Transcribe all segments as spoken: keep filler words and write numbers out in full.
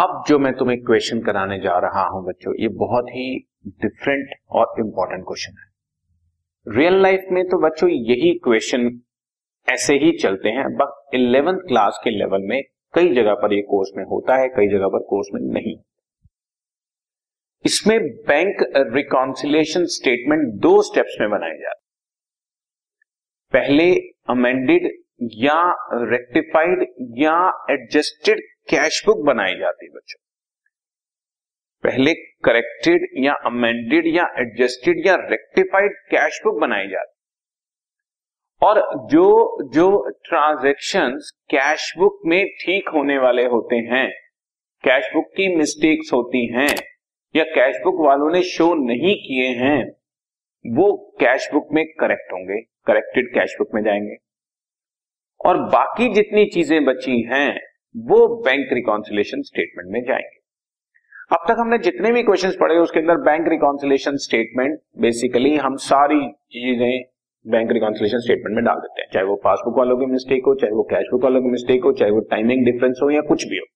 अब जो मैं तुम्हें क्वेश्चन कराने जा रहा हूं बच्चों, ये बहुत ही डिफरेंट और इम्पोर्टेंट क्वेश्चन है। रियल लाइफ में तो बच्चों यही क्वेश्चन ऐसे ही चलते हैं, बट इलेवेंथ क्लास के लेवल में कई जगह पर ये कोर्स में होता है, कई जगह पर कोर्स में नहीं। इसमें बैंक रिकॉन्सिलिएशन स्टेटमेंट दो स्टेप्स में बनाए जाते, पहले अमेंडेड या रेक्टिफाइड या एडजस्टेड कैश बुक बनाई जाती है बच्चों। पहले करेक्टेड या अमेंडेड या एडजस्टेड या रेक्टिफाइड कैश बुक बनाई जाती है, और जो जो ट्रांजैक्शंस कैश बुक में ठीक होने वाले होते हैं, कैश बुक की मिस्टेक्स होती हैं या कैश बुक वालों ने शो नहीं किए हैं, वो कैश बुक में करेक्ट होंगे, करेक्टेड कैश बुक में जाएंगे, और बाकी जितनी चीजें बची हैं वो बैंक रिकॉन्सिलिएशन स्टेटमेंट में जाएंगे। अब तक हमने जितने भी क्वेश्चंस पढ़े उसके अंदर बैंक रिकॉन्सिलिएशन स्टेटमेंट, बेसिकली हम सारी चीजें बैंक रिकॉन्सिलिएशन स्टेटमेंट में डाल देते हैं, चाहे वो पासबुक वालों की मिस्टेक हो, चाहे वो कैश बुक वालों की मिस्टेक हो, चाहे वो टाइमिंग डिफरेंस हो या कुछ भी हो।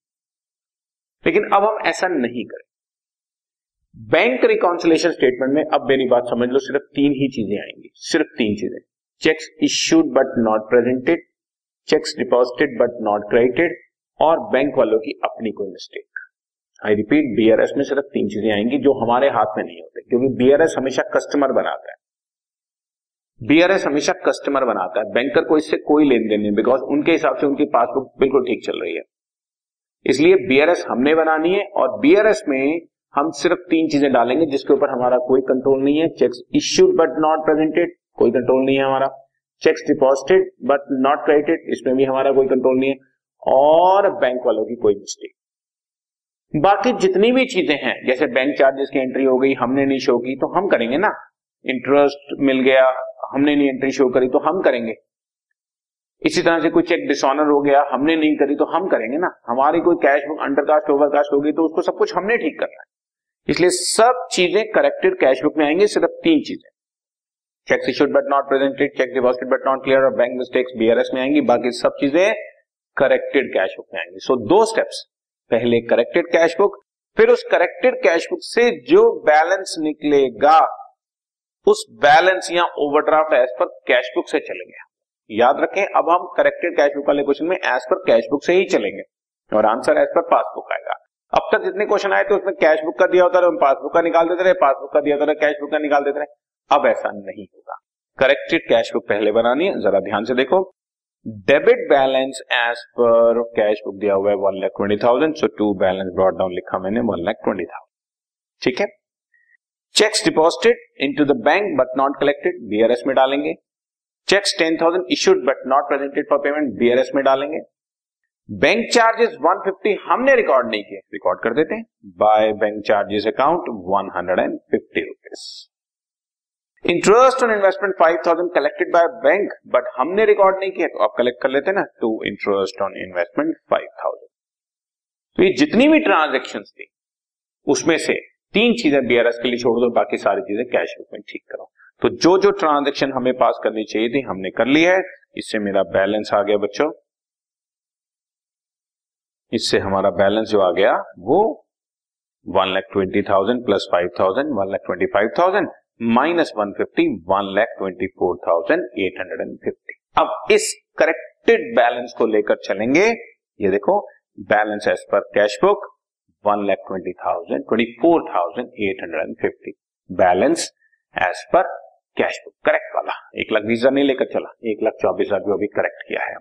लेकिन अब हम ऐसा नहीं करें। बैंक रिकॉन्सिलिएशन स्टेटमेंट में, अब मेरी बात समझ लो, सिर्फ तीन ही चीजें आएंगी, सिर्फ तीन चीजें: cheques issued but not presented, cheques deposited but not credited, और बैंक वालों की अपनी कोई मिस्टेक। आई रिपीट, बीआरएस में सिर्फ तीन चीजें आएंगी जो हमारे हाथ में नहीं होते, क्योंकि बीआरएस हमेशा कस्टमर बनाता है, बीआरएस हमेशा कस्टमर बनाता है, बैंकर को इससे कोई लेन देन नहीं, बिकॉज उनके हिसाब से उनकी पासबुक बिल्कुल ठीक चल रही है। इसलिए बीआरएस हमने बनानी है, और बीआरएस में हम सिर्फ तीन चीजें डालेंगे जिसके ऊपर हमारा कोई कंट्रोल नहीं है: cheques issued but not presented, कोई कंट्रोल नहीं है हमारा; cheques deposited but not credited, इसमें भी हमारा कोई कंट्रोल नहीं है; और बैंक वालों की कोई मिस्टेक। बाकी जितनी भी चीजें हैं, जैसे बैंक चार्जेस की एंट्री हो गई, हमने नहीं शो की तो हम करेंगे ना, इंटरेस्ट मिल गया, हमने नहीं एंट्री शो करी तो हम करेंगे, इसी तरह से कोई चेक डिसऑनर हो गया, हमने नहीं करी तो हम करेंगे ना, हमारी कोई कैश बुक अंडरकास्ट ओवरकास्ट होगी तो उसको सब कुछ हमने ठीक करना है। इसलिए सब चीजें करेक्टेड कैश बुक में आएंगे, सिर्फ तीन चीजें: cheques issued but not presented, cheque deposited but not clear, और बैंक मिस्टेक्स बीआरएस में आएंगी, बाकी सब चीजें करेक्टेड कैश बुक में आएंगी। सो दो स्टेप्स, पहले करेक्टेड कैश बुक, फिर उस करेक्टेड कैश बुक से जो बैलेंस निकलेगा उस बैलेंस या overdraft as per cash book से चलेंगे। याद रखें, अब हम करेक्टेड कैश बुक वाले क्वेश्चन में एज पर कैश बुक से ही चलेंगे, और आंसर एज पर पासबुक आएगा। अब तक जितने क्वेश्चन आए थे उसमें कैश बुक का दिया होता है, हम पासबुक का निकाल देते रहे, पासबुक का दिया होता है, कैश बुक का निकाल देते रहे। अब ऐसा नहीं होगा, करेक्टेड कैश बुक पहले बनानी है। जरा ध्यान से देखो, debit balance as per cash book दिया हुआ है one lakh twenty thousand, so to balance brought down लिखा मैंने वन लाख ट्वेंटी थाउजेंड, ठीक है। Cheques deposited into the bank but not collected, BRS में डालेंगे; cheques ten thousand issued but not presented for payment, BRS में डालेंगे; बैंक चार्जेस वन फिफ्टी हमने record नहीं किए, रिकॉर्ड कर देते हैं, by bank charges account one hundred fifty rupees; interest on investment five thousand collected by bank but हमने record नहीं किया, तो आप कलेक्ट कर लेते हैं ना, to interest on investment five thousand. तो ये जितनी भी ट्रांजैक्शंस थी उसमें से तीन चीजें बीआरएस के लिए छोड़ दो, बाकी सारी चीजें कैश बुक में ठीक करो। तो जो जो ट्रांजेक्शन हमें पास करनी चाहिए थी हमने कर ली है। इससे मेरा बैलेंस आ गया बच्चों, इससे हमारा बैलेंस जो आ गया वो one lakh twenty thousand plus five thousand one lakh twenty five thousand minus one fifty one lakh twenty four thousand eight hundred fifty. अब इस करेक्टेड बैलेंस को लेकर चलेंगे। ये देखो, balance as per cash book one lakh twenty thousand twenty four thousand eight hundred fifty, balance as per cash book correct वाला, एक लाख बीस हजार नहीं लेकर चला, एक लाख चौबीस हजार जो अभी करेक्ट किया है।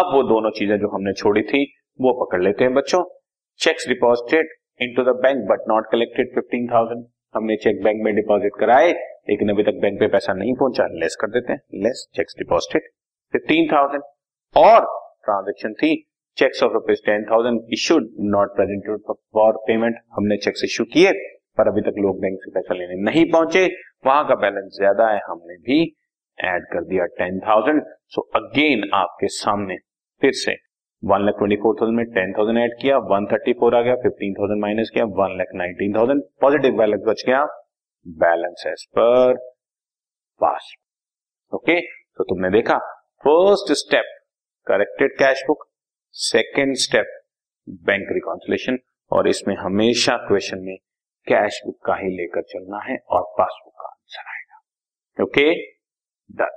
अब वो दोनों चीजें जो हमने छोड़ी थी वो पकड़ लेते हैं बच्चों। Cheques deposited into the bank but not collected fifteen thousand, हमने चेक बैंक में डिपॉजिट कराए लेकिन अभी तक बैंक पे पैसा नहीं पहुंचा, लेस कर देते हैं, less cheques deposited fifteen thousand, और ट्रांजैक्शन थी cheques of rupees ten thousand issued not presented for payment, हमने चेक्स इश्यू किए पर अभी तक लोग बैंक से पैसा लेने नहीं पहुंचे, वहां का बैलेंस ज्यादा है, हमने भी एड कर दिया टेन थाउजेंड। सो अगेन आपके सामने फिर से one lakh twenty four thousand में टेन थाउजेंड एड किया, वन थर्टी फोर आ गया, फिफ्टीन थाउजेंड माइनस किया, one lakh nineteen thousand positive balance बच गया, बैलेंस एज पर पास। ओके, तो तुमने देखा, first step corrected cash book, second step bank reconciliation, और इसमें हमेशा क्वेश्चन में कैश बुक का ही लेकर चलना है और पासबुक का आंसर आएगा। Okay done.